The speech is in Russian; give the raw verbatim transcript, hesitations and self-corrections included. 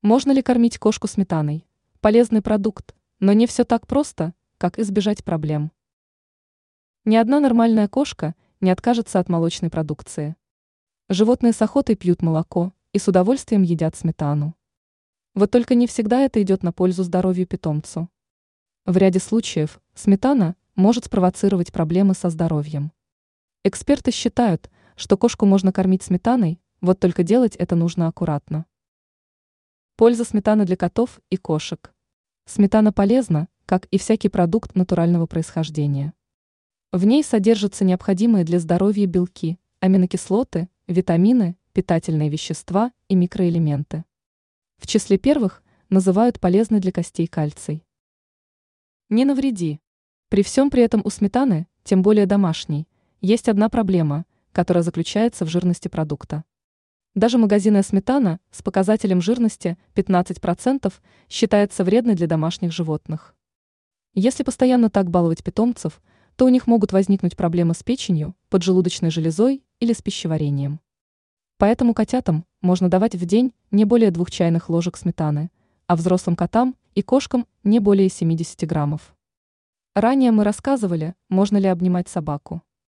Можно ли кормить кошку сметаной? Полезный продукт, но не все так просто, как избежать проблем. Ни одна нормальная кошка не откажется от молочной продукции. Животные с охотой пьют молоко и с удовольствием едят сметану. Вот только не всегда это идет на пользу здоровью питомцу. В ряде случаев сметана может спровоцировать проблемы со здоровьем. Эксперты считают, что кошку можно кормить сметаной, вот только делать это нужно аккуратно. Польза сметаны для котов и кошек. Сметана полезна, как и всякий продукт натурального происхождения. В ней содержатся необходимые для здоровья белки, аминокислоты, витамины, питательные вещества и микроэлементы. В числе первых называют полезный для костей кальций. Не навреди. При всем при этом у сметаны, тем более домашней, есть одна проблема, которая заключается в жирности продукта. Даже магазинная сметана с показателем жирности пятнадцать процентов считается вредной для домашних животных. Если постоянно так баловать питомцев, то у них могут возникнуть проблемы с печенью, поджелудочной железой или с пищеварением. Поэтому котятам можно давать в день не более двух чайных ложек сметаны, а взрослым котам и кошкам не более семидесяти граммов. Ранее мы рассказывали, можно ли обнимать собаку.